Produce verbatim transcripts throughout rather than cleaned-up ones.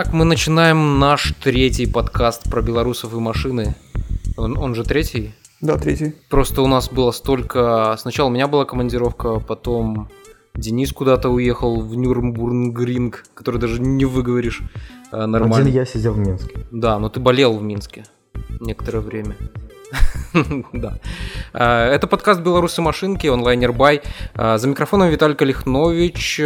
Итак, мы начинаем наш третий подкаст про белорусов и машины. Он, он же третий? Да, третий. Просто у нас было столько... Сначала у меня была командировка, потом Денис куда-то уехал в Нюрбургринг, который даже не выговоришь нормально. Один я сидел в Минске. Да, но ты болел в Минске некоторое время. Да. Это подкаст «Белорусы машинки», Онлайнер.by. За микрофоном Виталий Калихнович.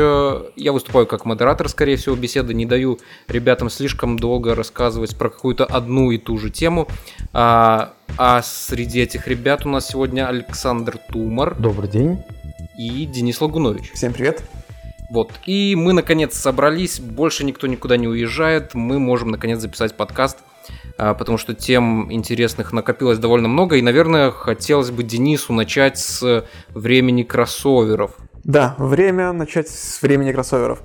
Я выступаю как модератор, скорее всего, беседы. Не даю ребятам слишком долго рассказывать про какую-то одну и ту же тему. А, а среди этих ребят у нас сегодня Александр Тумар. Добрый день. И Денис Лагунович. Всем привет. Вот, и мы наконец собрались, больше никто никуда не уезжает, мы можем наконец записать подкаст, потому что тем интересных накопилось довольно много, и, наверное, хотелось бы Денису начать с времени кроссоверов. Да, время начать с времени кроссоверов.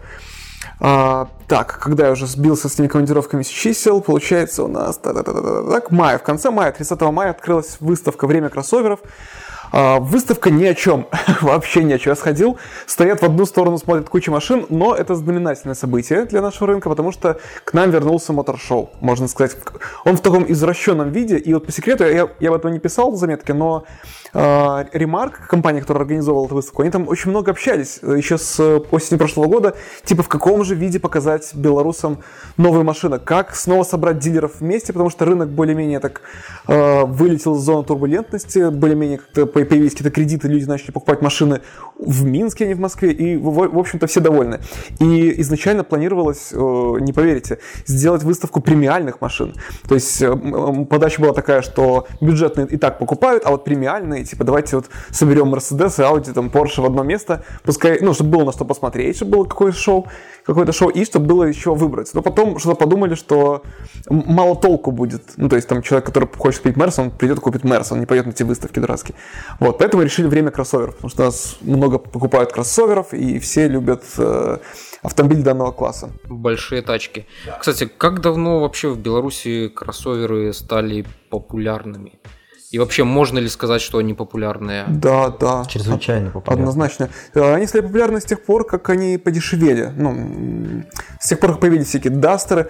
А, так, когда я уже сбился с теми командировками с чисел, получается у нас так, мая, в конце мая, тридцатого мая открылась выставка «Время кроссоверов». Выставка ни о чем, вообще ни о чем. Я сходил, стоят в одну сторону, смотрят кучу машин, но это знаменательное событие для нашего рынка, потому что к нам вернулся мотор-шоу, можно сказать. Он в таком извращенном виде, и вот по секрету, я, я об этом не писал в заметке, но э, Ремарк, компания, которая организовала эту выставку, они там очень много общались еще с осени прошлого года, типа в каком же виде показать белорусам новые машины, как снова собрать дилеров вместе, потому что рынок более-менее так э, вылетел из зоны турбулентности, более-менее как-то появились какие-то кредиты, люди начали покупать машины в Минске, а не в Москве, и, в общем-то, все довольны. И изначально планировалось, не поверите, сделать выставку премиальных машин. То есть подача была такая, что бюджетные и так покупают, а вот премиальные, типа, давайте вот соберем Mercedes и Audi, там, Porsche в одно место, пускай, ну, чтобы было на что посмотреть, чтобы было какое-то шоу, какое-то шоу, и чтобы было еще выбрать. Но потом что-то подумали, что мало толку будет. Ну, то есть там человек, который хочет купить Мерс, он придет и купит Мерс, он не пойдет на эти выставки дурацкие. Вот, поэтому решили время кроссоверов, потому что у нас много покупают кроссоверов, и все любят э, автомобили данного класса. Большие тачки. Да. Кстати, как давно вообще в Беларуси кроссоверы стали популярными? И вообще, можно ли сказать, что они популярные? Да, да. Чрезвычайно популярны. Однозначно. Они стали популярны с тех пор, как они подешевели. Ну, с тех пор, как появились всякие дастеры,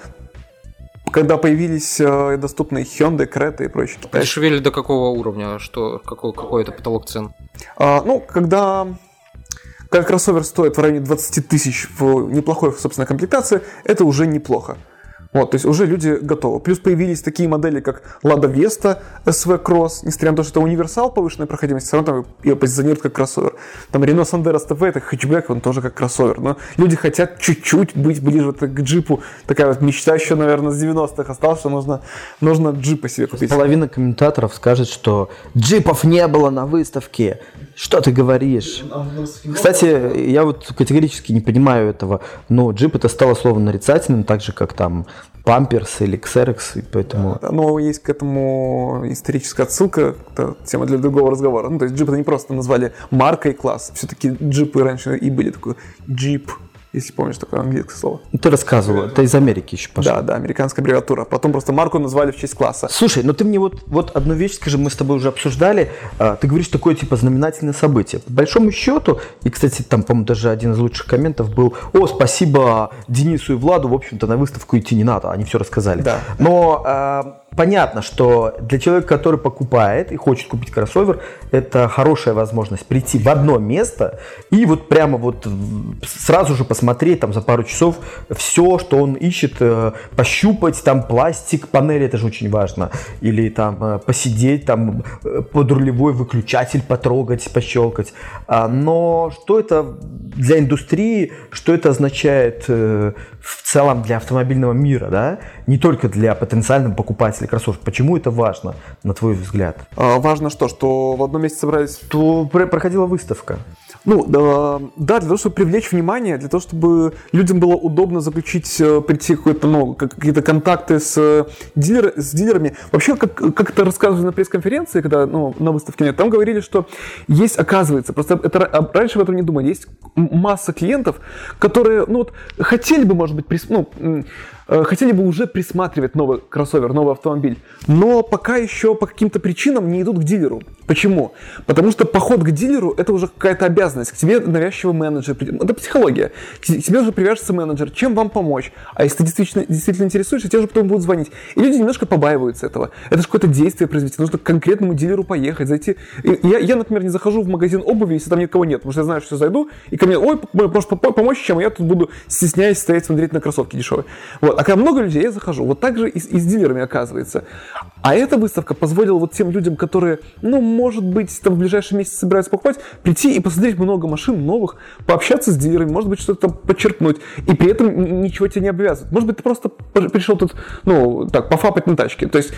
когда появились э, доступные Hyundai, Creta и прочее. Подешевели до какого уровня? Что, какой, какой это потолок цен? А, ну, когда, когда кроссовер стоит в районе двадцать тысяч в неплохой, собственно, комплектации, это уже неплохо. Вот, то есть уже люди готовы. Плюс появились такие модели, как Лада Веста, эс ви Cross, несмотря на то, что это универсал повышенной проходимости, все равно там ее позиционируют как кроссовер. Там Renault Sander эс ти пи, это хэтчбэк, он тоже как кроссовер. Но люди хотят чуть-чуть быть ближе вот к джипу. Такая вот мечта еще, наверное, с девяностых осталась, что нужно, нужно джипа себе купить. Половина комментаторов скажет, что джипов не было на выставке. Что ты говоришь? Кстати, я вот категорически не понимаю этого, но джип это стало словом нарицательным, так же, как там Памперс или Ксерекс, и поэтому... Да, но есть к этому историческая отсылка, это тема для другого разговора. Ну, то есть джип это не просто назвали маркой класс, все-таки джипы раньше и были такой джип, если помнишь такое английское слово. Ты рассказывал, это из Америки еще пошло. Да, да, американская аббревиатура. Потом просто марку назвали в честь класса. Слушай, ну ты мне вот, вот одну вещь, скажи, мы с тобой уже обсуждали, ты говоришь такое типа знаменательное событие. По большому счету, и, кстати, там, по-моему, даже один из лучших комментов был, о, спасибо Денису и Владу, в общем-то, на выставку идти не надо, они все рассказали. Да. Но а, понятно, что для человека, который покупает и хочет купить кроссовер, это хорошая возможность прийти в одно место и вот прямо вот сразу же посмотреть, смотреть там за пару часов все, что он ищет, пощупать там пластик, панели, это же очень важно, или там посидеть, там подрулевой выключатель потрогать, пощелкать. Но что это для индустрии, что это означает в целом для автомобильного мира, да? Не только для потенциального покупателя кроссовок. Почему это важно, на твой взгляд? А, важно что, что в одном месте собрались? Что проходила выставка. Ну, да, да, для того, чтобы привлечь внимание, для того, чтобы людям было удобно заключить, прийти какой-то, ну, какие-то контакты с, дилер, с дилерами. Вообще, как, как это рассказывали на пресс-конференции, когда, ну, на выставке нет, там говорили, что есть, оказывается, просто это, раньше об этом не думали, есть масса клиентов, которые, ну, вот, хотели бы, может быть, прис... ну, хотели бы уже присматривать новый кроссовер, новый автомобиль, но пока еще по каким-то причинам не идут к дилеру. Почему? Потому что поход к дилеру – это уже какая-то обязанность. К тебе навязчивый менеджер. Это психология. К тебе уже привяжется менеджер. Чем вам помочь? А если ты действительно, действительно интересуешься, тебе же потом будут звонить. И люди немножко побаиваются этого. Это же какое-то действие произвести. Нужно к конкретному дилеру поехать, зайти. Я, я, например, не захожу в магазин обуви, если там никого нет. Потому что я знаю, что я зайду, и ко мне, ой, может помочь, чем я тут буду, стесняясь, стоять, смотреть на кроссовки дешевые. Вот. А когда много людей, я захожу. Вот так же и, и с дилерами оказывается. А эта выставка позволила вот тем людям, которые, ну, может быть, там в ближайшие месяцы собираются покупать, прийти и посмотреть много машин новых, пообщаться с дилерами, может быть, что-то там подчеркнуть, и при этом ничего тебя не обвязывает. Может быть, ты просто пришел тут, ну, так, пофапать на тачке. То есть,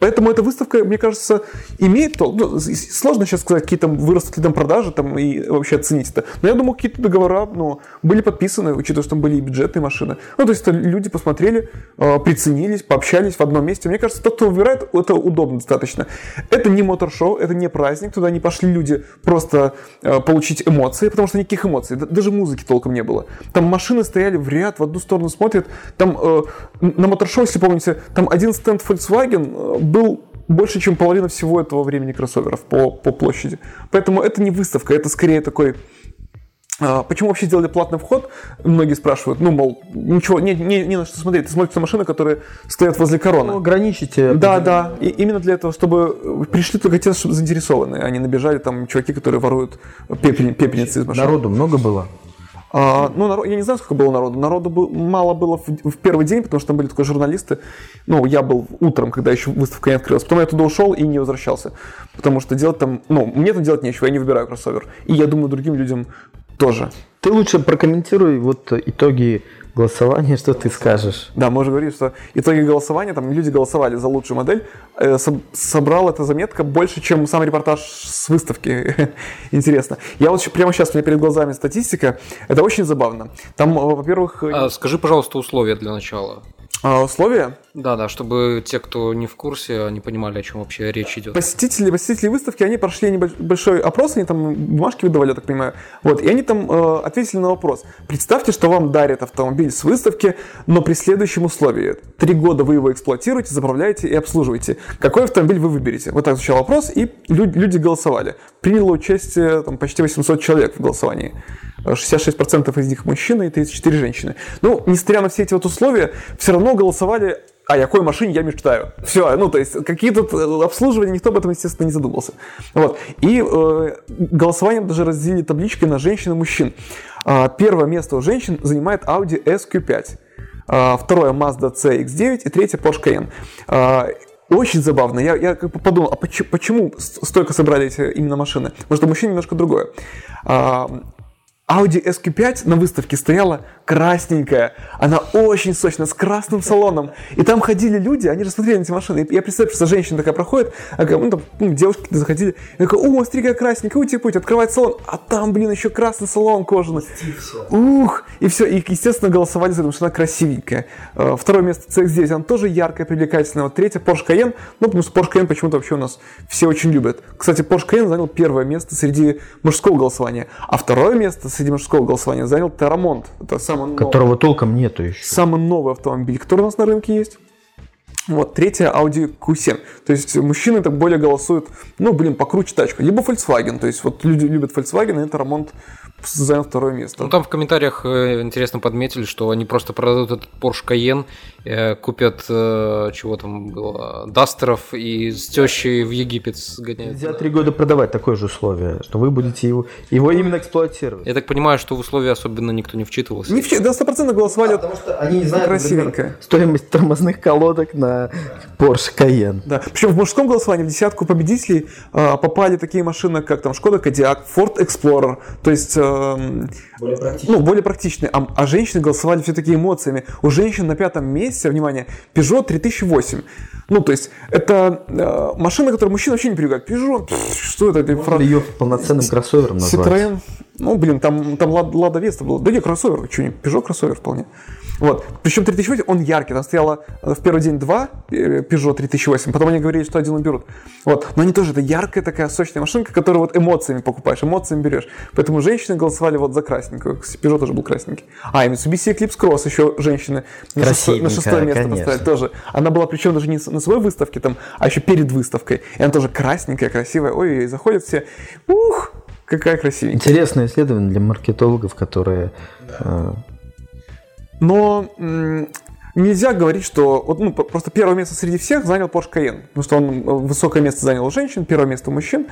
поэтому эта выставка, мне кажется, имеет толк. Ну, сложно сейчас сказать, какие там вырастут ли там продажи там, и вообще оценить это. Но я думаю, какие-то договора, ну, были подписаны, учитывая, что там были и бюджетные машины. Ну, то есть, люди посмотрели, приценились, пообщались в одном месте. Мне кажется, тот, кто выбирает, это удобно достаточно. Это не мотор-шоу, это не праздник, туда не пошли люди просто э, получить эмоции, потому что никаких эмоций, да, даже музыки толком не было. Там машины стояли в ряд, в одну сторону смотрят, там э, на мотор-шоу, если помните, там один стенд Volkswagen был больше, чем половина всего этого времени кроссоверов по, по площади. Поэтому это не выставка, это скорее такой... Почему вообще сделали платный вход? Многие спрашивают, ну, мол, ничего, не, не, не на что смотреть, ты смотришь на машины, которые стоят возле короны. Ну, ограничите. Да, да, и именно для этого, чтобы пришли только те, чтобы заинтересованные, а не набежали там чуваки, которые воруют пепель, пепельницы из машины. Народу много было? А, ну, народ, я не знаю, сколько было народу. Народу было, мало было в, в первый день, потому что там были только журналисты. Ну, я был утром, когда еще выставка не открылась. Потом я туда ушел и не возвращался. Потому что делать там... Ну, мне там делать нечего, я не выбираю кроссовер. И я думаю, другим людям... тоже. Ты лучше прокомментируй вот итоги голосования, что ты скажешь. Да, можно говорить, что итоги голосования, там люди голосовали за лучшую модель, э, со- собрал эта заметка больше, чем сам репортаж с выставки. Интересно. Я вот прямо сейчас, у меня перед глазами статистика, это очень забавно. Там, во-первых... А, скажи, пожалуйста, условия для начала. А, условия? Да, да, чтобы те, кто не в курсе, не понимали, о чем вообще речь идет. Посетители, посетители выставки, они прошли небольшой опрос, они там бумажки выдавали, я так понимаю. Вот, и они там э, ответили на вопрос. Представьте, что вам дарят автомобиль с выставки, но при следующем условии. Три года вы его эксплуатируете, заправляете и обслуживаете. Какой автомобиль вы выберете? Вот так звучал вопрос, и люди, люди голосовали. Приняло участие там, почти восемьсот человек в голосовании. шестьдесят шесть процентов из них мужчины и тридцать четыре женщины. Ну, несмотря на все эти вот условия, все равно голосовали... о какой машине я мечтаю. Все, ну, то есть, какие-то обслуживания, никто об этом, естественно, не задумался. Вот. И э, голосованием даже разделили таблички на женщин и мужчин. А, первое место у женщин занимает Audi эс кью пять. А, второе Mazda си икс девять и третье Porsche Cayenne. А, Очень забавно. Я, я подумал, а почему, почему столько собрали эти именно машины? Потому что у мужчин немножко другое. А, Audi эс кью пять на выставке стояла красненькая, она очень сочная, с красным салоном. И там ходили люди, они же смотрели на эти машины. Я представляю, что женщина такая проходит, а ну, там, ну, девушки заходили, я такой, о, стригая красненькая, утепуть, открывает салон, а там, блин, еще красный салон кожаный. Ух, и все, и, естественно, голосовали за эту машину, красивенькая. Второе место си икс девять, она тоже яркая, привлекательная. Вот третье Porsche Cayenne, ну, потому что Porsche Cayenne почему-то вообще у нас все очень любят. Кстати, Porsche Cayenne занял первое место среди мужского голосования, а второе место среди мужского голосования занял Тарамонт, это самый которого новый, толком нету еще. Самый новый автомобиль, который у нас на рынке есть. Вот, третья Audi ку семь. То есть мужчины так более голосуют, ну, блин, покруче тачку. Либо Volkswagen, то есть вот люди любят Volkswagen, и Тарамонт занял второе место. Ну, там в комментариях интересно подметили, что они просто продадут этот Porsche Cayenne, купят, чего там было, дастеров и с тещей в Египет сгоняют. Нельзя три года продавать, такое же условие, что вы будете его, его именно эксплуатировать. Я так понимаю, что в условия особенно никто не вчитывался. Не вчитывался, да, сто процентов голосовали. А, потому что они не знают, например, стоимость тормозных колодок на Porsche Cayenne. Да. Причем в мужском голосовании в десятку победителей а, попали такие машины, как там Skoda Kodiaq, Ford Explorer, то есть более практичные. Ну, более практичные. А, а женщины голосовали все-таки эмоциями. У женщин на пятом месте, внимание, Peugeot три тысячи восемь. Ну, то есть, это э, машина, которую мужчина вообще не привыкает. Peugeot, что это? Можно фраз... ее полноценным кроссовером назвать? Citroen. Ну, блин, там, там Лада Веста была. Да не, кроссовер, что не, Peugeot кроссовер вполне. Вот. Причем три тысячи восемь, он яркий. Там стояло в первый день два Peugeot три тысячи восемь, потом они говорили, что один уберут. Вот. Но они тоже, это яркая такая сочная машинка, которую вот эмоциями покупаешь, эмоциями берешь. Поэтому женщины голосовали вот за красненькую. Peugeot тоже был красненький. А, и Mitsubishi Eclipse Cross еще женщины на шестое, на шестое место поставили тоже. Она была причем даже не на своей выставке там, а еще перед выставкой. И она тоже красненькая, красивая. Ой, заходят все. Ух, какая красивенькая. Интересное исследование для маркетологов, которые... Да. Но м- нельзя говорить, что... Вот, ну, просто первое место среди всех занял Porsche Cayenne. Потому что он высокое место занял у женщин, первое место у мужчин.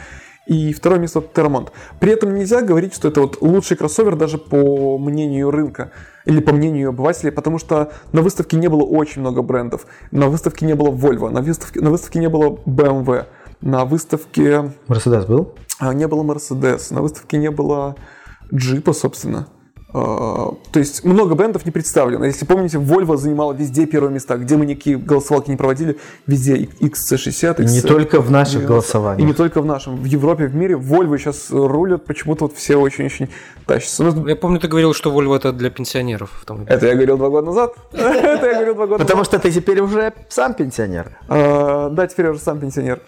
И второе место Термонт. При этом нельзя говорить, что это вот лучший кроссовер даже по мнению рынка или по мнению обывателей, потому что на выставке не было очень много брендов. На выставке не было Volvo, на выставке, на выставке не было бэ эм вэ, на выставке... Mercedes был? Не было Mercedes, на выставке не было джипа, собственно. То есть много брендов не представлено. Если помните, Volvo занимала везде первые места. Где мы никакие голосовалки не проводили, везде икс си шестьдесят, икс... Не только в наших голосованиях. И не только в нашем. В Европе, в мире Volvo сейчас рулят. Почему-то вот все очень-очень тащатся. Я помню, ты говорил, что Volvo это для пенсионеров. Это я говорил два года назад. Это я говорил два года назад. Потому что ты теперь уже сам пенсионер. Да, теперь я уже сам пенсионер.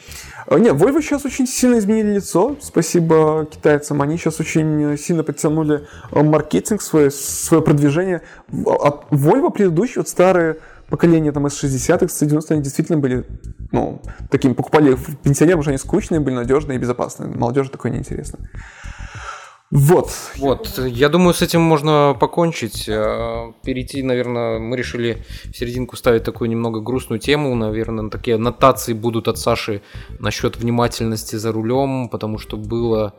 Не, Volvo сейчас очень сильно изменили лицо. Спасибо китайцам. Они сейчас очень сильно подтянули маркетинг, Свое, свое продвижение. От Volvo предыдущие, вот старые поколения там, эс шестьдесят, икс си девяносто, они действительно были, ну, такими, покупали пенсионерам, потому что они скучные, были надежные и безопасные. Молодежи такое неинтересно. Вот. Вот. Я думаю, с этим можно покончить. Перейти, наверное, мы решили в серединку ставить такую немного грустную тему. Наверное, такие аннотации будут от Саши насчет внимательности за рулем, потому что было...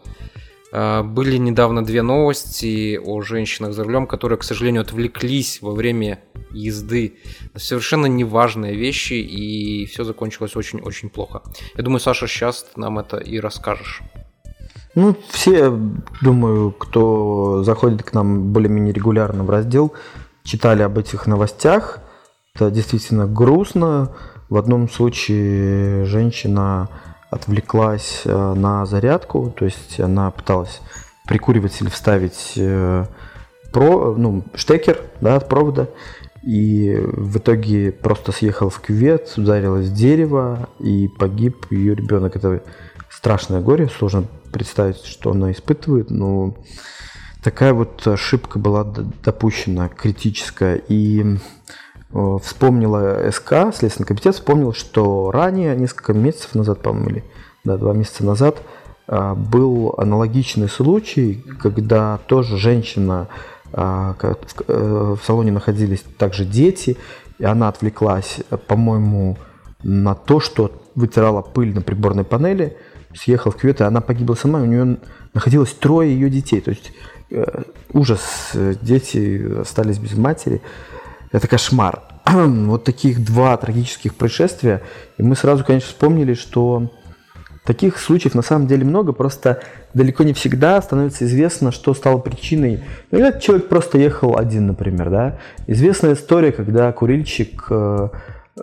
Были недавно две новости о женщинах за рулем, которые, к сожалению, отвлеклись во время езды на совершенно неважные вещи, и все закончилось очень-очень плохо. Я думаю, Саша, сейчас ты нам это и расскажешь. Ну, все, думаю, кто заходит к нам более-менее регулярно в раздел, читали об этих новостях. Это действительно грустно. В одном случае женщина... отвлеклась на зарядку, то есть она пыталась прикуривать или вставить про, ну, штекер, да, от провода, и в итоге просто съехала в кювет, ударилась в дерево, и погиб ее ребенок. Это страшное горе, сложно представить, что она испытывает, но такая вот ошибка была допущена, критическая, и... Вспомнила СК, Следственный комитет вспомнил, что ранее, несколько месяцев назад, по-моему, или да, два месяца назад, был аналогичный случай, когда тоже женщина, в салоне находились также дети, и она отвлеклась, по-моему, на то, что вытирала пыль на приборной панели, съехала в кювет, и она погибла сама, у нее находилось трое ее детей, то есть ужас, дети остались без матери. Это кошмар. Вот таких два трагических происшествия. И мы сразу, конечно, вспомнили, что таких случаев на самом деле много, просто далеко не всегда становится известно, что стало причиной. Иногда человек просто ехал один, например, да. Известная история, когда курильщик э,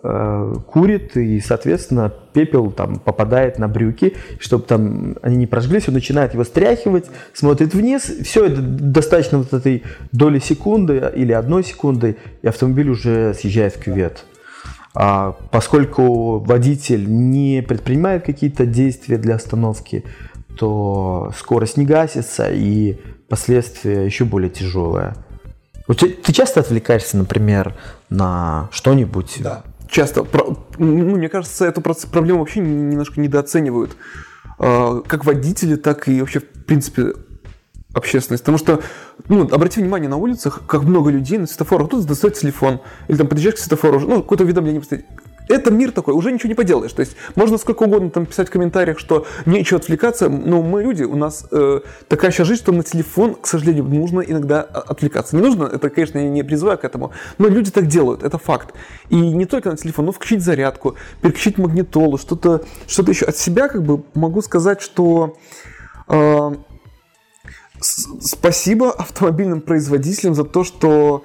э, курит, и, соответственно, пепел там попадает на брюки, чтобы там они не прожглись, он начинает его стряхивать, смотрит вниз, все это достаточно вот этой доли секунды или одной секунды, и автомобиль уже съезжает в кювет. А поскольку водитель не предпринимает какие-то действия для остановки, то скорость не гасится, и последствия еще более тяжелые. Вот ты, ты часто отвлекаешься, например, на что-нибудь? Да. Часто, ну, мне кажется, эту проблему вообще немножко недооценивают, как водители, так и вообще, в принципе, общественность. Потому что, ну, обрати внимание, на улицах, как много людей на светофорах, тут достает телефон, или там подъезжаешь к светофору, ну, какое-то уведомление поставить. Это мир такой, уже ничего не поделаешь. То есть можно сколько угодно там писать в комментариях, что нечего отвлекаться, но мы люди, у нас э, такая сейчас жизнь, что на телефон, к сожалению, нужно иногда отвлекаться. Не нужно, это, конечно, я не призываю к этому, но люди так делают, это факт. И не только на телефон, но включить зарядку, переключить магнитолу, что-то, что-то еще. От себя как бы могу сказать, что... Э, спасибо автомобильным производителям за то, что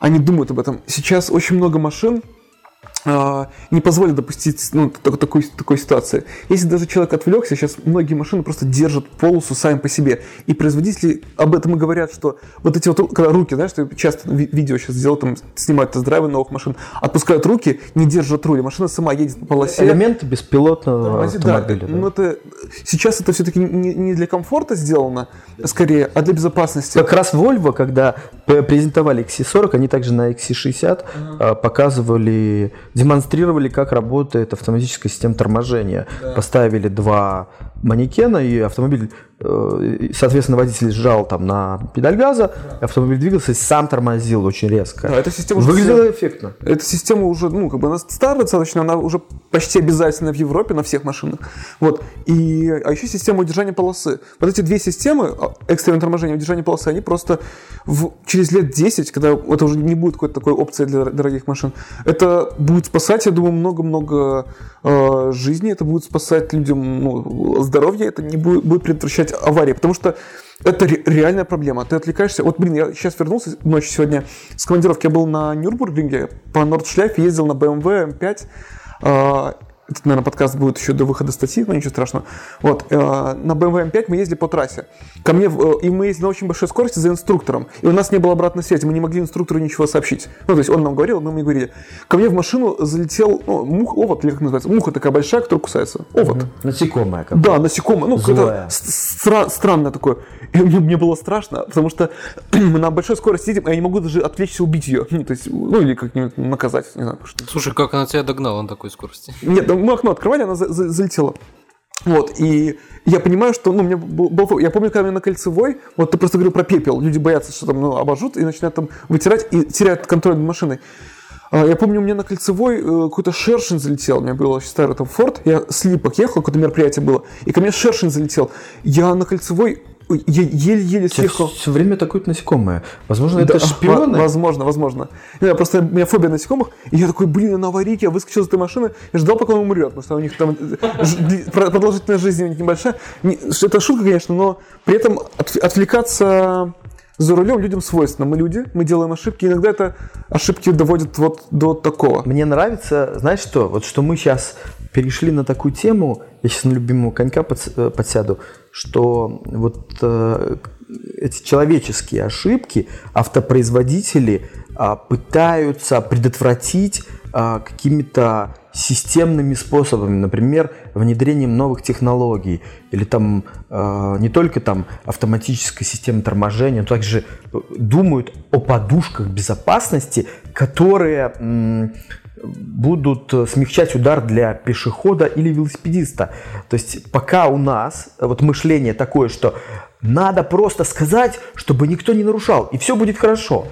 они думают об этом. Сейчас очень много машин, не позволит допустить ну, такой, такой ситуации. Если даже человек отвлекся, сейчас многие машины просто держат полосу сами по себе. И производители об этом и говорят, что вот эти вот когда руки, знаешь, что часто видео сейчас делают, там, снимают тест-драйвы новых машин, отпускают руки, не держат руль, машина сама едет по полосе. Элемент беспилотного автомобиля. Да, да. Но это, сейчас это все-таки не, не для комфорта сделано, скорее, а для безопасности. Как раз Volvo, когда презентовали икс си сорок, они также на икс си шестьдесят uh-huh. показывали... демонстрировали, как работает автоматическая система торможения. Да. Поставили два манекена, и автомобиль, соответственно, водитель сжал там на педаль газа, да. автомобиль двигался и сам тормозил очень резко. Да, эта система выглядела уже, эффектно. Эта система уже, ну, как бы она старая достаточно, она уже почти обязательна в Европе на всех машинах. Вот. И, а еще система удержания полосы. Вот эти две системы, экстренное торможение и удержание полосы, они просто в, через лет десять, когда это уже не будет какой-то такой опции для дорогих машин, это будет спасать, я думаю, много-много э, жизней, это будет спасать людям ну, здоровье, это не будет, будет предотвращать аварии, потому что это ре- реальная проблема, ты отвлекаешься. Вот, блин, я сейчас вернулся ночью сегодня с командировки, я был на Нюрбургринге, по Нордшляйфе ездил на бэ эм вэ эм пять, э, это, наверное, подкаст будет еще до выхода статьи, но ничего страшного. Вот, э, на бэ эм вэ эм пять мы ездили по трассе. Ко мне, э, и мы ездили на очень большой скорости за инструктором. И у нас не было обратной связи, мы не могли инструктору ничего сообщить. Ну, то есть он нам говорил, мы ему не говорили. Ко мне в машину залетел, ну, мух, овод, или как называется, муха такая большая, которая кусается. Овод. Угу. Насекомая какая-то. Да, насекомая. Ну, какая-то стра- странная такое. И мне, мне было страшно, потому что мы на большой скорости едем, а я не могу даже отвлечься убить ее. Ну, то есть, ну, или как-нибудь наказать, не знаю. Что-то. Слушай, как она тебя догнала на такой скорости? Нет, мы окно открывали, она за- за- залетела. Вот, и я понимаю, что, ну, мне был... Я помню, когда меня на Кольцевой, вот ты просто говорил про пепел, люди боятся, что там, ну, обожжут, и начинают там вытирать, и теряют контроль над машиной. Я помню, у меня на Кольцевой какой-то шершень залетел, у меня был очень старый там Форд, я с Липок ехал, какое-то мероприятие было, и ко мне шершень залетел. Я на Кольцевой... еле-еле съехал. Все время атакуют насекомые. Возможно, это да, шпионы? В- возможно, возможно. Я просто, у меня фобия насекомых. И я такой, блин, на аварийке. Я выскочил из этой машины и ждал, пока он умрет. Потому что у них там продолжительность жизни небольшая. Это шутка, конечно, но при этом отвлекаться за рулем людям свойственно. Мы люди, мы делаем ошибки. Иногда это ошибки доводят вот до такого. Мне нравится, знаешь что? Вот что мы сейчас перешли на такую тему, я сейчас на любимого конька под, подсяду, что вот э, эти человеческие ошибки автопроизводители э, пытаются предотвратить э, какими-то системными способами, например, внедрением новых технологий или там э, не только там автоматической системы торможения, но также думают о подушках безопасности, которые м- будут смягчать удар для пешехода или велосипедиста. То есть пока у нас вот мышление такое, что надо просто сказать, чтобы никто не нарушал, и все будет хорошо.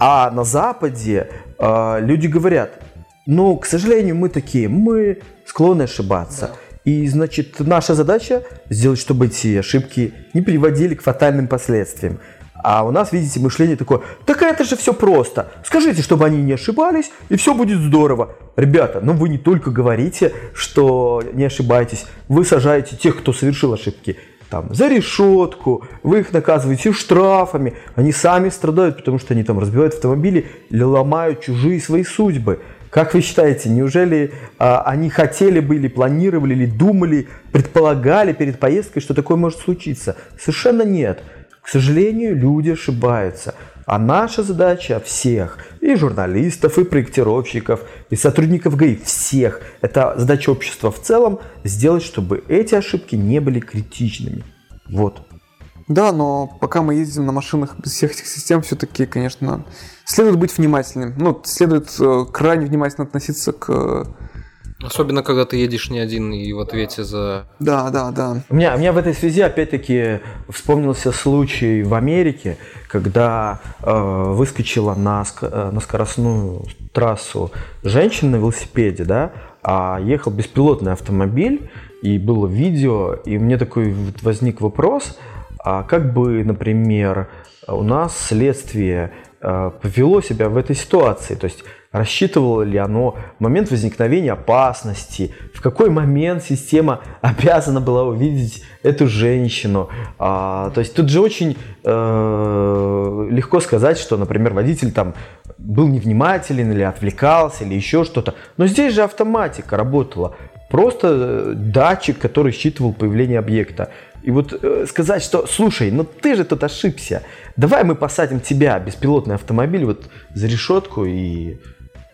А на Западе э, люди говорят, ну, к сожалению, мы такие, мы склонны ошибаться. Да. И, значит, наша задача сделать, чтобы эти ошибки не приводили к фатальным последствиям. А у нас, видите, мышление такое, так это же все просто. Скажите, чтобы они не ошибались, и все будет здорово. Ребята, ну вы не только говорите, что не ошибаетесь, вы сажаете тех, кто совершил ошибки, там, за решетку, вы их наказываете штрафами, они сами страдают, потому что они там разбивают автомобили или ломают чужие свои судьбы. Как вы считаете, неужели а, они хотели бы или планировали, или думали, предполагали перед поездкой, что такое может случиться? Совершенно нет. К сожалению, люди ошибаются, а наша задача всех, и журналистов, и проектировщиков, и сотрудников ГАИ, всех, это задача общества в целом, сделать, чтобы эти ошибки не были критичными. Вот. Да, но пока мы ездим на машинах без всех этих систем, все-таки, конечно, следует быть внимательным, ну, следует э, крайне внимательно относиться к... Э... Особенно, когда ты едешь не один и в ответе за... Да, да, да. У меня, у меня в этой связи, опять-таки, вспомнился случай в Америке, когда э, выскочила на, на скоростную трассу женщина на велосипеде, да, а ехал беспилотный автомобиль, и было видео, и у меня такой вот возник вопрос, а как бы, например, у нас следствие э, повело себя в этой ситуации, то есть рассчитывало ли оно момент возникновения опасности, в какой момент система обязана была увидеть эту женщину. А, то есть тут же очень э, легко сказать, что, например, водитель там был невнимателен или отвлекался, или еще что-то. Но здесь же автоматика работала. Просто датчик, который считывал появление объекта. И вот э, сказать, что, слушай, ну ты же тут ошибся. Давай мы посадим тебя, беспилотный автомобиль, вот за решетку и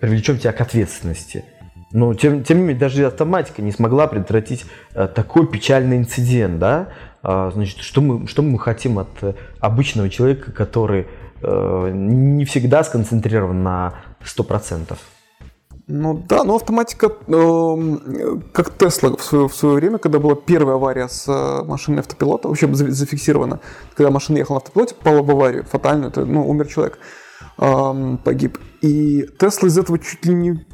привлечем тебя к ответственности. Но тем, тем не менее, даже автоматика не смогла предотвратить э, такой печальный инцидент, да? Э, значит, что мы, что мы хотим от э, обычного человека, который э, не всегда сконцентрирован на сто процентов? Ну да, но автоматика, э, как Tesla в свое, в свое время, когда была первая авария с машиной автопилота, вообще зафиксирована, когда машина ехала на автопилоте, попала в аварию фатальную, это, ну, умер человек, э, погиб. И Tesla из этого чуть ли не,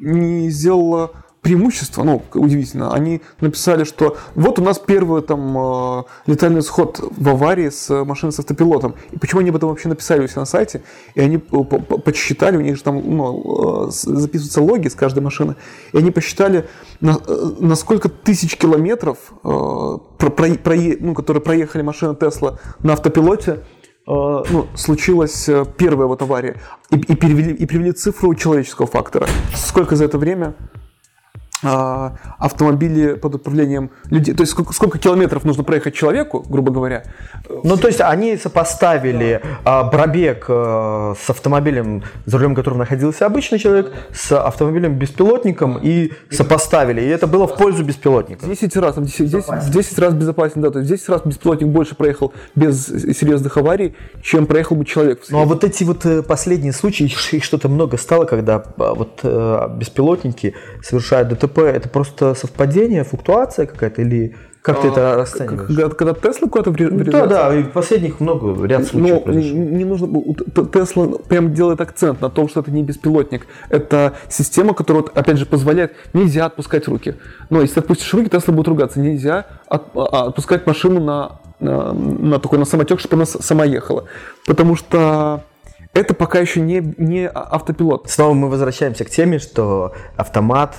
не сделала преимущество, ну, удивительно. Они написали, что вот у нас первый там, э, летальный исход в аварии с машиной с автопилотом. И почему они об этом вообще написали у себя на сайте? И они подсчитали, у них же там, ну, записываются логи с каждой машины, и они посчитали, на, на сколько тысяч километров, э, про, про, про, ну, которые проехали машины Tesla на автопилоте, Uh, ну, случилась uh, первая вот авария, и, и, перевели, и привели цифру человеческого фактора. Сколько за это время uh, автомобили под управлением людей, то есть сколько, сколько километров нужно проехать человеку, грубо говоря. Ну, то есть они сопоставили uh, пробег uh, с автомобилем, за рулем которого находился обычный человек, с автомобилем-беспилотником и сопоставили, и это было в пользу беспилотника. десять раз, там, десять, десять, десять раз безопаснее, да, то есть десять раз беспилотник больше проехал без серьезных аварий, чем проехал бы человек. Ну, а вот эти вот последние случаи, их что-то много стало, когда вот беспилотники совершают ДТП, это просто совпадение, флуктуация какая-то или... Как а, ты это расцениваешь? Когда Тесла куда-то врезается? Да, да, и последних много, ряд случаев произошло. Не нужно, Тесла прям делает акцент на том, что это не беспилотник. Это система, которая, опять же, позволяет, нельзя отпускать руки. Но если ты отпустишь руки, Тесла будет ругаться. Нельзя от, отпускать машину на, на, на такой на самотек, чтобы она сама ехала. Потому что... Это пока еще не, не автопилот. Снова мы возвращаемся к теме, что автомат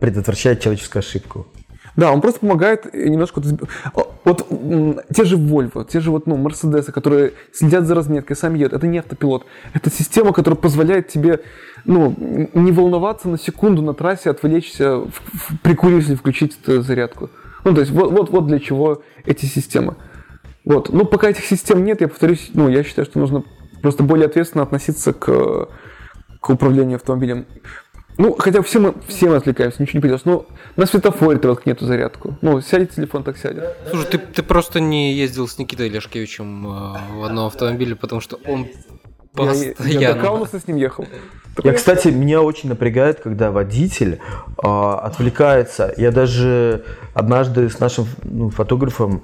предотвращает человеческую ошибку. Да, он просто помогает немножко... Вот те же Volvo, те же вот, ну, Mercedes, которые следят за разметкой, сами едут. Это не автопилот. Это система, которая позволяет тебе, ну, не волноваться на секунду на трассе, отвлечься, прикурить или включить зарядку. Ну, то есть вот, вот, вот для чего эти системы. Вот. Ну, пока этих систем нет, я повторюсь, ну, я считаю, что нужно... Просто более ответственно относиться к, к управлению автомобилем. Ну, хотя все мы, все мы отвлекаемся, ничего не поделаешь. Ну, на светофоре ты воткнет эту зарядку. Ну, сядет телефон, так сядет. Слушай, ты, ты просто не ездил с Никитой Лешкевичем в одном автомобиле, потому что он постоянно... Я, я до Каунаса с ним ехал. Я, кстати, меня очень напрягает, когда водитель э, отвлекается. Я даже однажды с нашим, ну, фотографом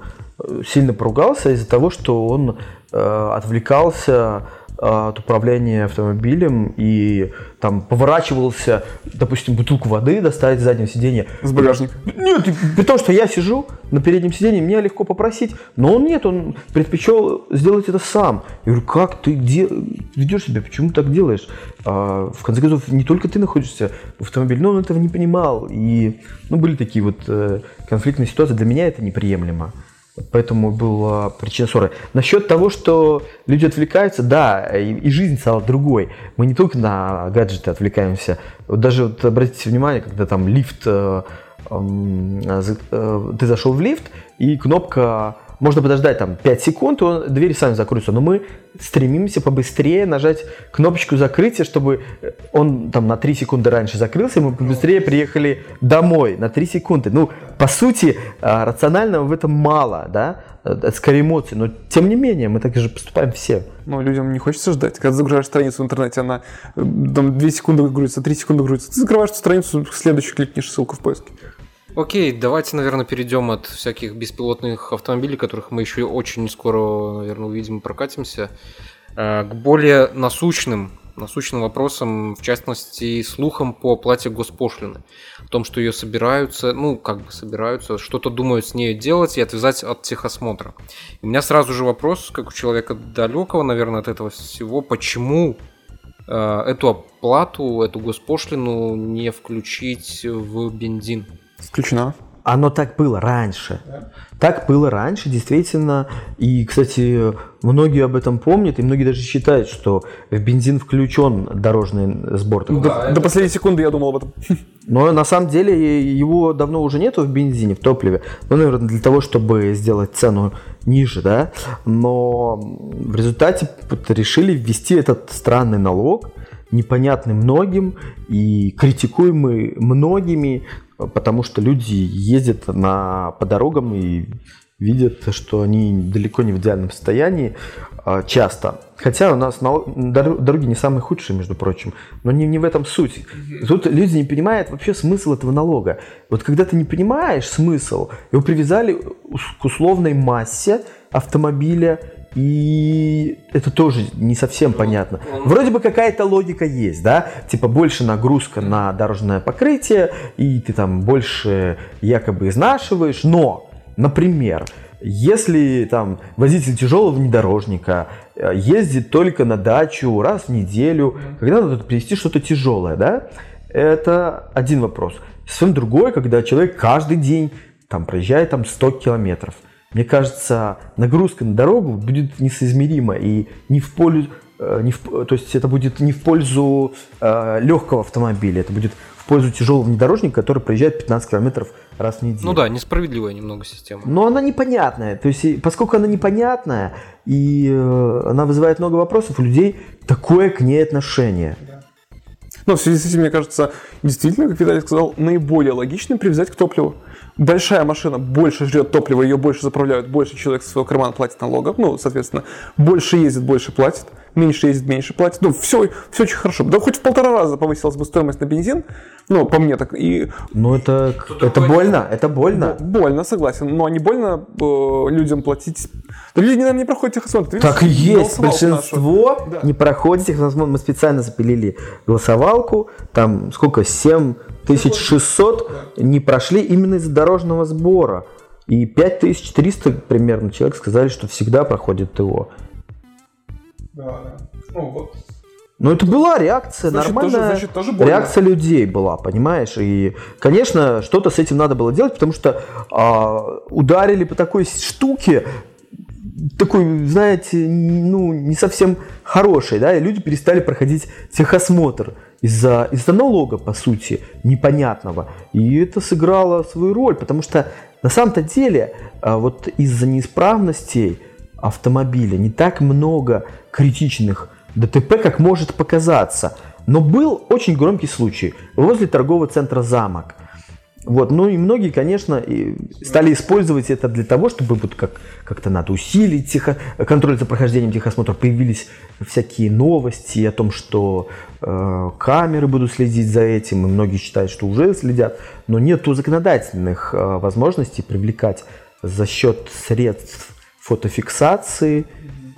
сильно поругался из-за того, что он э, отвлекался э, от управления автомобилем и там поворачивался, допустим, бутылку воды доставить с заднего сиденья. С багажника? Нет, потому что я сижу на переднем сиденье, меня легко попросить, но он нет, он предпочел сделать это сам. Я говорю, как ты де- ведешь себя, почему так делаешь? А, в конце концов, не только ты находишься в автомобиле, но он этого не понимал. И, ну, были такие вот э, конфликтные ситуации, для меня это неприемлемо. Поэтому была причина ссоры. Насчет того, что люди отвлекаются, да, и, и жизнь стала другой. Мы не только на гаджеты отвлекаемся. Вот даже вот обратите внимание, когда там лифт, э, э, э, ты зашел в лифт, и кнопка, можно подождать там пять секунд, и двери сами закроются. Но мы стремимся побыстрее нажать кнопочку закрытия, чтобы он там на три секунды раньше закрылся, и мы побыстрее приехали домой на три секунды. Ну, по сути, рационального в этом мало, да, это скорее эмоции, но тем не менее мы так же поступаем все. Ну, людям не хочется ждать. Когда загружаешь страницу в интернете, она там две секунды грузится, три секунды грузится, ты закрываешь эту страницу, следующую кликнешь ссылку в поиске. Окей, давайте, наверное, перейдем от всяких беспилотных автомобилей, которых мы еще очень скоро, наверное, увидим и прокатимся, к более насущным, насущным вопросам, в частности, слухам по оплате госпошлины. О том, что ее собираются, ну, как бы собираются, что-то думают с ней делать и отвязать от техосмотра. И у меня сразу же вопрос, как у человека далекого, наверное, от этого всего, почему... эту оплату, эту госпошлину не включить в бензин? Включена. Оно так было раньше. Да. Так было раньше, действительно. И, кстати, многие об этом помнят, и многие даже считают, что в бензин включен дорожный сбор. Да, до, до последней секунды я думал об этом. Но на самом деле его давно уже нету в бензине, в топливе. Ну, наверное, для того, чтобы сделать цену ниже, да. Но в результате решили ввести этот странный налог, непонятный многим и критикуемый многими, потому что люди ездят на, по дорогам и видят, что они далеко не в идеальном состоянии часто. Хотя у нас дороги не самые худшие, между прочим, но не, не в этом суть. Тут люди не понимают вообще смысл этого налога. Вот когда ты не понимаешь смысл, его привязали к условной массе автомобиля, и это тоже не совсем понятно. Вроде бы какая-то логика есть, да? Типа больше нагрузка на дорожное покрытие, и ты там больше якобы изнашиваешь. Но, например, если там водитель тяжелого внедорожника ездит только на дачу раз в неделю, когда надо привезти что-то тяжелое, да? Это один вопрос. Совсем другой, когда человек каждый день там проезжает там сто километров. Мне кажется, нагрузка на дорогу будет несоизмерима и не в пользу, не в, то есть это будет не в пользу э, легкого автомобиля, это будет в пользу тяжелого внедорожника, который проезжает пятнадцать километров раз в неделю. Ну да, несправедливая немного система. Но она непонятная, то есть поскольку она непонятная и э, она вызывает много вопросов у людей, такое к ней отношение. Но в связи с этим, мне кажется, действительно, как Виталий сказал, наиболее логично привязать к топливу. Большая машина больше жрет топлива, ее больше заправляют, больше человек со своего кармана платит налогов, ну, соответственно, больше ездит, больше платит, меньше ездит, меньше платит. Ну, все, все очень хорошо. Да хоть в полтора раза повысилась бы стоимость на бензин, ну, по мне так. И... Ну, это, это больно, это больно. Ну, больно, согласен, но не больно э, людям платить. Да люди, наверное, не проходят техосмотр. Так и есть, большинство нашу. не да. проходит техосмотр. Мы специально запилили голосовалку, там сколько, семь тысяч шестьсот не прошли именно из-за дорожного сбора. И пять тысяч триста примерно человек сказали, что всегда проходит ТО. Да, да. Ну, вот. Ну это была реакция, значит, нормальная тоже, значит, тоже реакция людей была, понимаешь? И, конечно, что-то с этим надо было делать, потому что а, ударили по такой штуке, такой, знаете, ну, не совсем хороший, да, и люди перестали проходить техосмотр из-за, из-за налога, по сути, непонятного. И это сыграло свою роль, потому что на самом-то деле вот из-за неисправностей автомобиля не так много критичных ДТП, как может показаться. Но был очень громкий случай возле торгового центра «Замок». Вот, ну и многие, конечно, стали использовать это для того, чтобы вот как, как-то надо усилить техо, контроль за прохождением техосмотра. Появились всякие новости о том, что э, камеры будут следить за этим, и многие считают, что уже следят, но нету законодательных э, возможностей привлекать за счет средств фотофиксации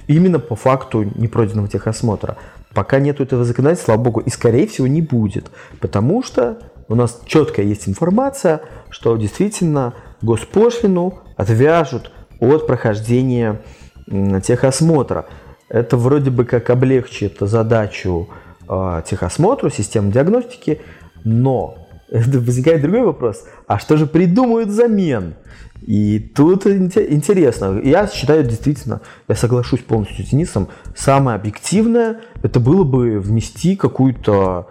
именно по факту непройденного техосмотра. Пока нету этого законодательства, слава богу, и скорее всего не будет, потому что у нас четко есть информация, что действительно госпошлину отвяжут от прохождения техосмотра. Это вроде бы как облегчит задачу э, техосмотру, системы диагностики, но возникает другой вопрос, а что же придумают взамен? И тут интересно, я считаю действительно, я соглашусь полностью с Денисом, самое объективное, это было бы внести какую-то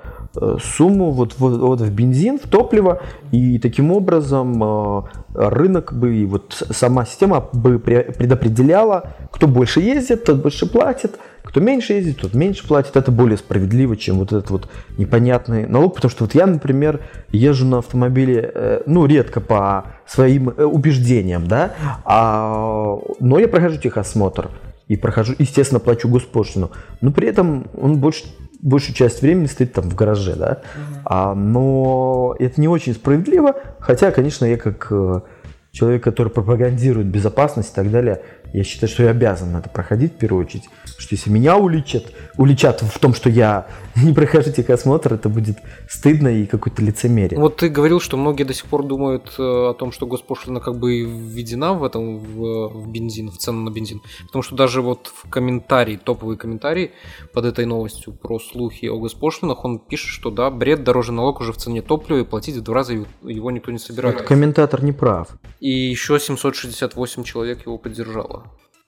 сумму вот, вот, вот в бензин, в топливо, и таким образом рынок бы, и вот сама система бы предопределяла, кто больше ездит, тот больше платит, кто меньше ездит, тот меньше платит. Это более справедливо, чем вот этот вот непонятный налог, потому что вот я, например, езжу на автомобиле, ну, редко по своим убеждениям, да, а, но я прохожу техосмотр и прохожу, естественно, плачу госпошлину, но при этом он больше большую часть времени стоит там в гараже, да, mm-hmm. а, но это не очень справедливо, хотя, конечно, я как э, человек, который пропагандирует безопасность и так далее, Я считаю, что я обязан это проходить в первую очередь, потому что если меня уличат, уличат в том, что я не прохожу техосмотр, это будет стыдно и какое-то лицемерие. Вот ты говорил, что многие до сих пор думают о том, что госпошлина как бы введена в этом, в бензин, в цену на бензин, потому что даже вот в комментарии, топовые комментарии под этой новостью про слухи о госпошлинах, он пишет, что да, бред, дороже налог уже в цене топлива и платить в два раза его никто не собирается. Вот комментатор не прав. И еще семьсот шестьдесят восемь человек его поддержало.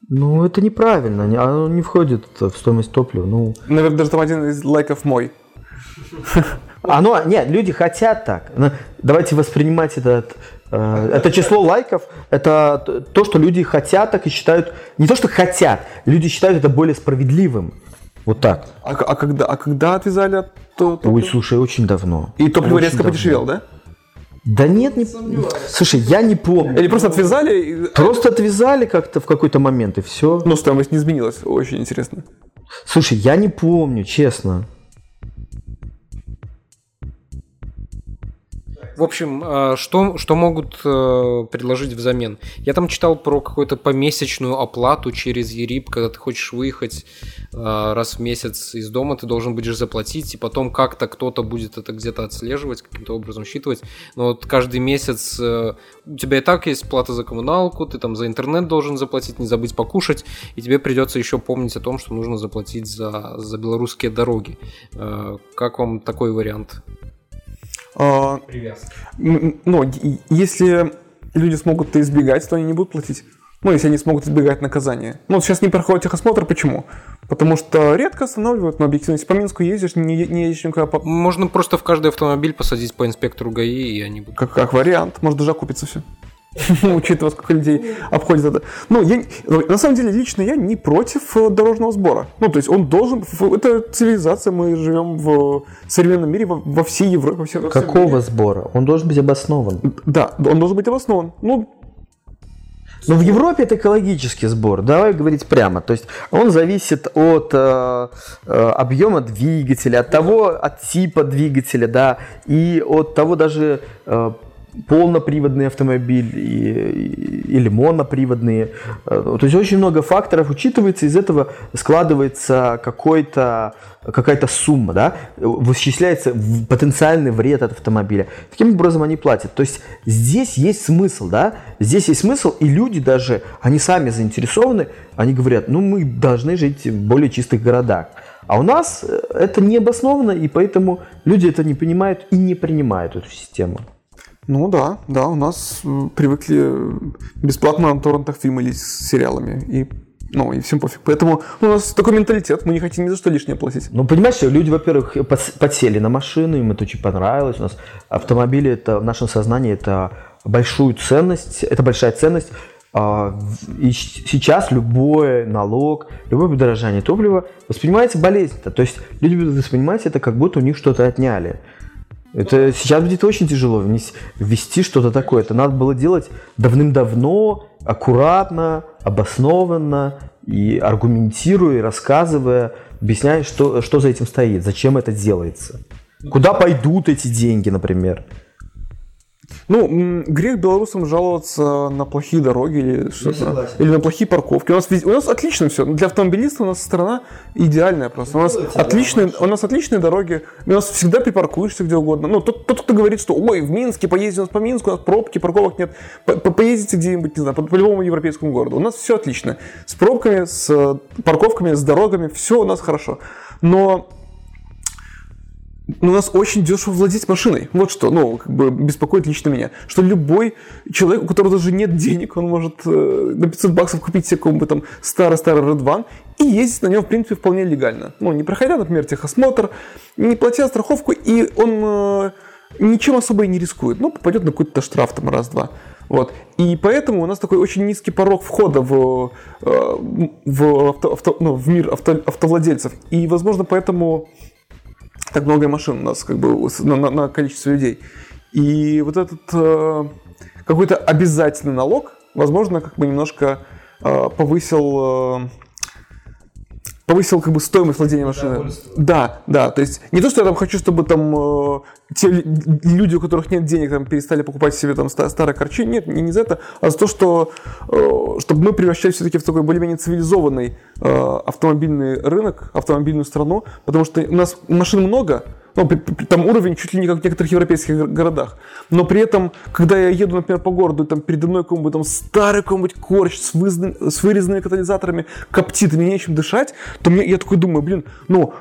Ну, это неправильно, оно не входит в стоимость топлива. Ну... Наверное, даже там один из лайков мой. Оно, нет, люди хотят так. Давайте воспринимать этот... Это число лайков, это то, что люди хотят так и считают... Не то, что хотят, люди считают это более справедливым. Вот так. А, а, когда, а когда отвязали от топливо? Ой, слушай, очень давно. И топливо резко подешевело, да? Да нет, не... слушай, я не помню. Или просто отвязали? Просто отвязали как-то в какой-то момент и все. Ну, стоимость не изменилась, очень интересно. Слушай, я не помню, честно. В общем, что, что могут предложить взамен? Я там читал про какую-то помесячную оплату через ЕРИП, когда ты хочешь выехать раз в месяц из дома, ты должен будешь заплатить, и потом как-то кто-то будет это где-то отслеживать, каким-то образом считывать. Но вот каждый месяц у тебя и так есть плата за коммуналку, ты там за интернет должен заплатить, не забыть покушать, и тебе придется еще помнить о том, что нужно заплатить за, за белорусские дороги. Как вам такой вариант? А, ну, если люди смогут это избегать, то они не будут платить. Ну, если они смогут избегать наказания. Ну, вот сейчас не проходит техосмотр, почему? Потому что редко останавливают, но объективно, если по Минску ездишь, не, не ездишь никуда по... Можно просто в каждый автомобиль посадить по инспектору ГАИ, и они будут... Как, как вариант, может даже окупится все. Учитывая, сколько людей обходит это. Ну, я, на самом деле, лично я не против дорожного сбора. Ну, то есть он должен... Это цивилизация, мы живем в современном мире, во, во всей Европе. Во всей, во всей Какого мире. Сбора? Он должен быть обоснован. Да, он должен быть обоснован. Ну, Но в Европе это экологический сбор, давай говорить прямо. То есть он зависит от э, объема двигателя, от того, от типа двигателя, да, и от того даже... Э, полноприводный автомобиль или моноприводные. То есть очень много факторов учитывается, из этого складывается какой-то, какая-то сумма, да? Вычисляется потенциальный вред от автомобиля. Таким образом они платят. То есть здесь есть смысл, да? Здесь есть смысл, и люди даже, они сами заинтересованы, они говорят, ну мы должны жить в более чистых городах. А у нас это не обосновано, и поэтому люди это не понимают и не принимают эту систему. Ну да, да, у нас привыкли бесплатно на торрентах фильмы лить с сериалами, и, ну, и всем пофиг. Поэтому у нас такой менталитет, мы не хотим ни за что лишнее платить. Ну, понимаешь, люди, во-первых, подсели на машину, им это очень понравилось. У нас автомобили, это в нашем сознании, это большую ценность, это большая ценность. И сейчас любой налог, любое подорожание топлива воспринимается болезненно. То есть люди будут воспринимать это, как будто у них что-то отняли. Это сейчас будет очень тяжело ввести что-то такое. Это надо было делать давным-давно, аккуратно, обоснованно, и аргументируя, и рассказывая, объясняя, что, что за этим стоит, зачем это делается. Куда пойдут эти деньги, например? Ну, грех белорусам жаловаться на плохие дороги или, что-то, или на плохие парковки. У нас, у нас отлично все. Для автомобилистов у нас страна идеальная просто. У нас, отличные, у нас отличные дороги. У нас всегда припаркуешься где угодно. Ну, тот, тот, кто говорит, что ой, в Минске поездим, у нас по Минску, у нас пробки, парковок нет. Поездите где-нибудь, не знаю, по, по любому европейскому городу. У нас все отлично. С пробками, с парковками, с дорогами. Все у нас хорошо. Но... У нас очень дешево владеть машиной. Вот что, ну, как бы беспокоит лично меня. Что любой человек, у которого даже нет денег, он может э, на пятьсот баксов купить себе какой-нибудь там старый-старый Редван и ездить на нем, в принципе, вполне легально. Ну, не проходя, например, техосмотр, не платя страховку, и он э, ничем особо и не рискует. Ну, попадет на какой-то штраф там раз-два. Вот. И поэтому у нас такой очень низкий порог входа в, э, в, авто, авто, ну, в мир авто, автовладельцев. И, возможно, поэтому... Так много машин у нас, как бы, на, на, на количество людей. И вот этот э, какой-то обязательный налог, возможно, как бы немножко э, повысил э, повысил как бы стоимость владения машины. Да, да, то есть не то, что я там хочу, чтобы там те люди, у которых нет денег, там перестали покупать себе там старые корчи, нет, не, не за это, а за то, что чтобы мы превращались все-таки в такой более-менее цивилизованный автомобильный рынок, автомобильную страну, потому что у нас машин много, ну, там уровень чуть ли не как в некоторых европейских городах, но при этом, когда я еду, например, по городу, там передо мной какой-нибудь там старый какой-нибудь корч с, вызна... с вырезанными катализаторами коптит, и мне нечем дышать, то мне... я такой думаю, блин, ну,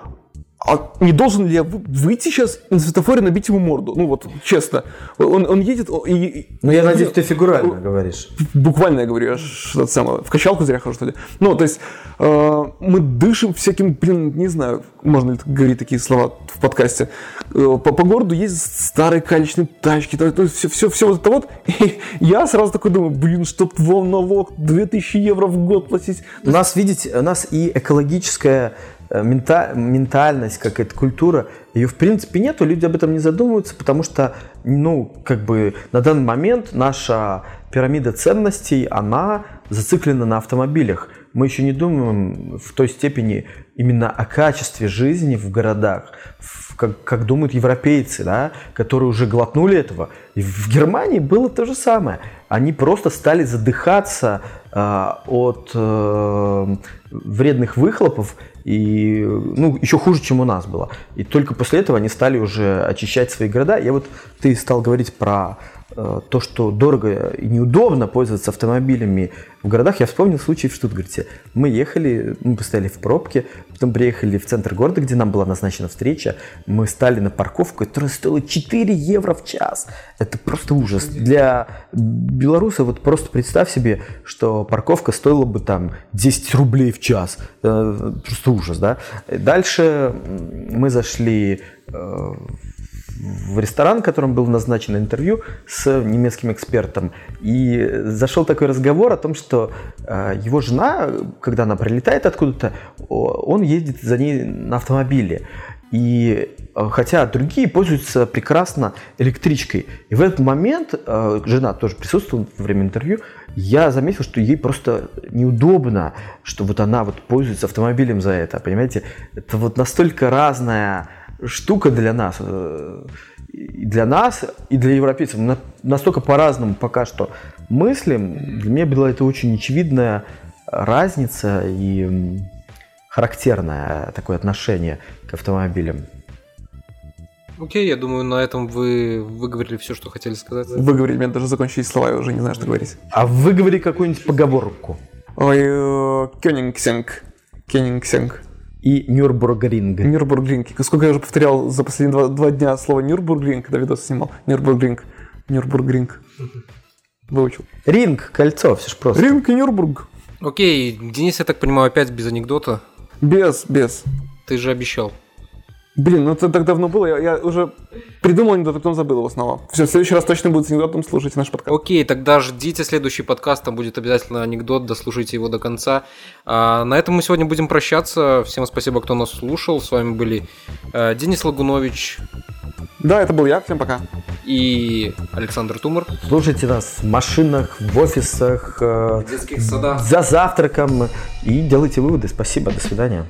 а не должен ли я выйти сейчас на светофоре, набить ему морду? Ну вот, честно. Он, он едет... И... Ну, я надеюсь, ты фигурально он... говоришь. Буквально я говорю, я что-то самое. В качалку зря хожу, что ли? Ну, то есть, э, мы дышим всяким, блин, не знаю, можно ли говорить такие слова в подкасте. Э, по, по городу ездят старые калечные тачки, то, то есть, все, все, все вот это вот. И я сразу такой думаю, блин, чтоб вам налог две тысячи евро в год платить. У нас, видите, у нас и экологическая... Мента, ментальность, какая-то культура, ее в принципе нету, люди об этом не задумываются, потому что, ну, как бы на данный момент наша пирамида ценностей, она зациклена на автомобилях. Мы еще не думаем в той степени именно о качестве жизни в городах, в, как, как думают европейцы, да, которые уже глотнули этого. И в Германии было то же самое. Они просто стали задыхаться э, от э, вредных выхлопов. И, ну, еще хуже, чем у нас было. И только после этого они стали уже очищать свои города. Я вот, ты стал говорить про э, то, что дорого и неудобно пользоваться автомобилями в городах. Я вспомнил случай в Штутгарте. Мы ехали, мы постояли в пробке, потом приехали в центр города, где нам была назначена встреча. Мы стали на парковку, которая стоила четыре евро в час. Это просто ужас. Для белоруса, вот просто представь себе, что парковка стоила бы там десять рублей в час. Э, просто ужас, да? Дальше мы зашли э, в ресторан, которым было назначено интервью с немецким экспертом. И зашел такой разговор о том, что э, его жена, когда она прилетает откуда-то, он ездит за ней на автомобиле. И хотя другие пользуются прекрасно электричкой. И в этот момент, жена тоже присутствовала во время интервью, я заметил, что ей просто неудобно, что вот она вот пользуется автомобилем за это, понимаете? Это вот настолько разная штука для нас, и для нас, и для европейцев. Мы настолько по-разному пока что мыслим. Для меня была это очень очевидная разница и... характерное такое отношение к автомобилям. Окей, okay, я думаю, на этом вы выговорили все, что хотели сказать. Выговорили, у меня даже закончились слова, я уже не знаю, что говорить. А выговори какую-нибудь поговорку. Ой, Кёнигсенг, Кёнигсенг. И Нюрбургринг. Нюрбургринг. Сколько я уже повторял за последние два, два дня слово Нюрбургринг, когда видос снимал. Нюрбургринг, Нюрбургринг. Выучил. Ринг, кольцо, все же просто. Ринг и Нюрбург. Окей, okay, Денис, я так понимаю, опять без анекдота. Без, без. Ты же обещал. Блин, ну это так давно было, я, я уже придумал анекдот, а потом забыл его снова. Все, в следующий раз точно будет с анекдотом, слушайте наш подкаст. Окей, тогда ждите следующий подкаст, там будет обязательно анекдот, дослушайте его до конца. А на этом мы сегодня будем прощаться. Всем спасибо, кто нас слушал. С вами были Денис Лагунович. Да, это был я, всем пока. И Александр Тумар. Слушайте нас в машинах, в офисах, в детских садах, за завтраком и делайте выводы. Спасибо, до свидания.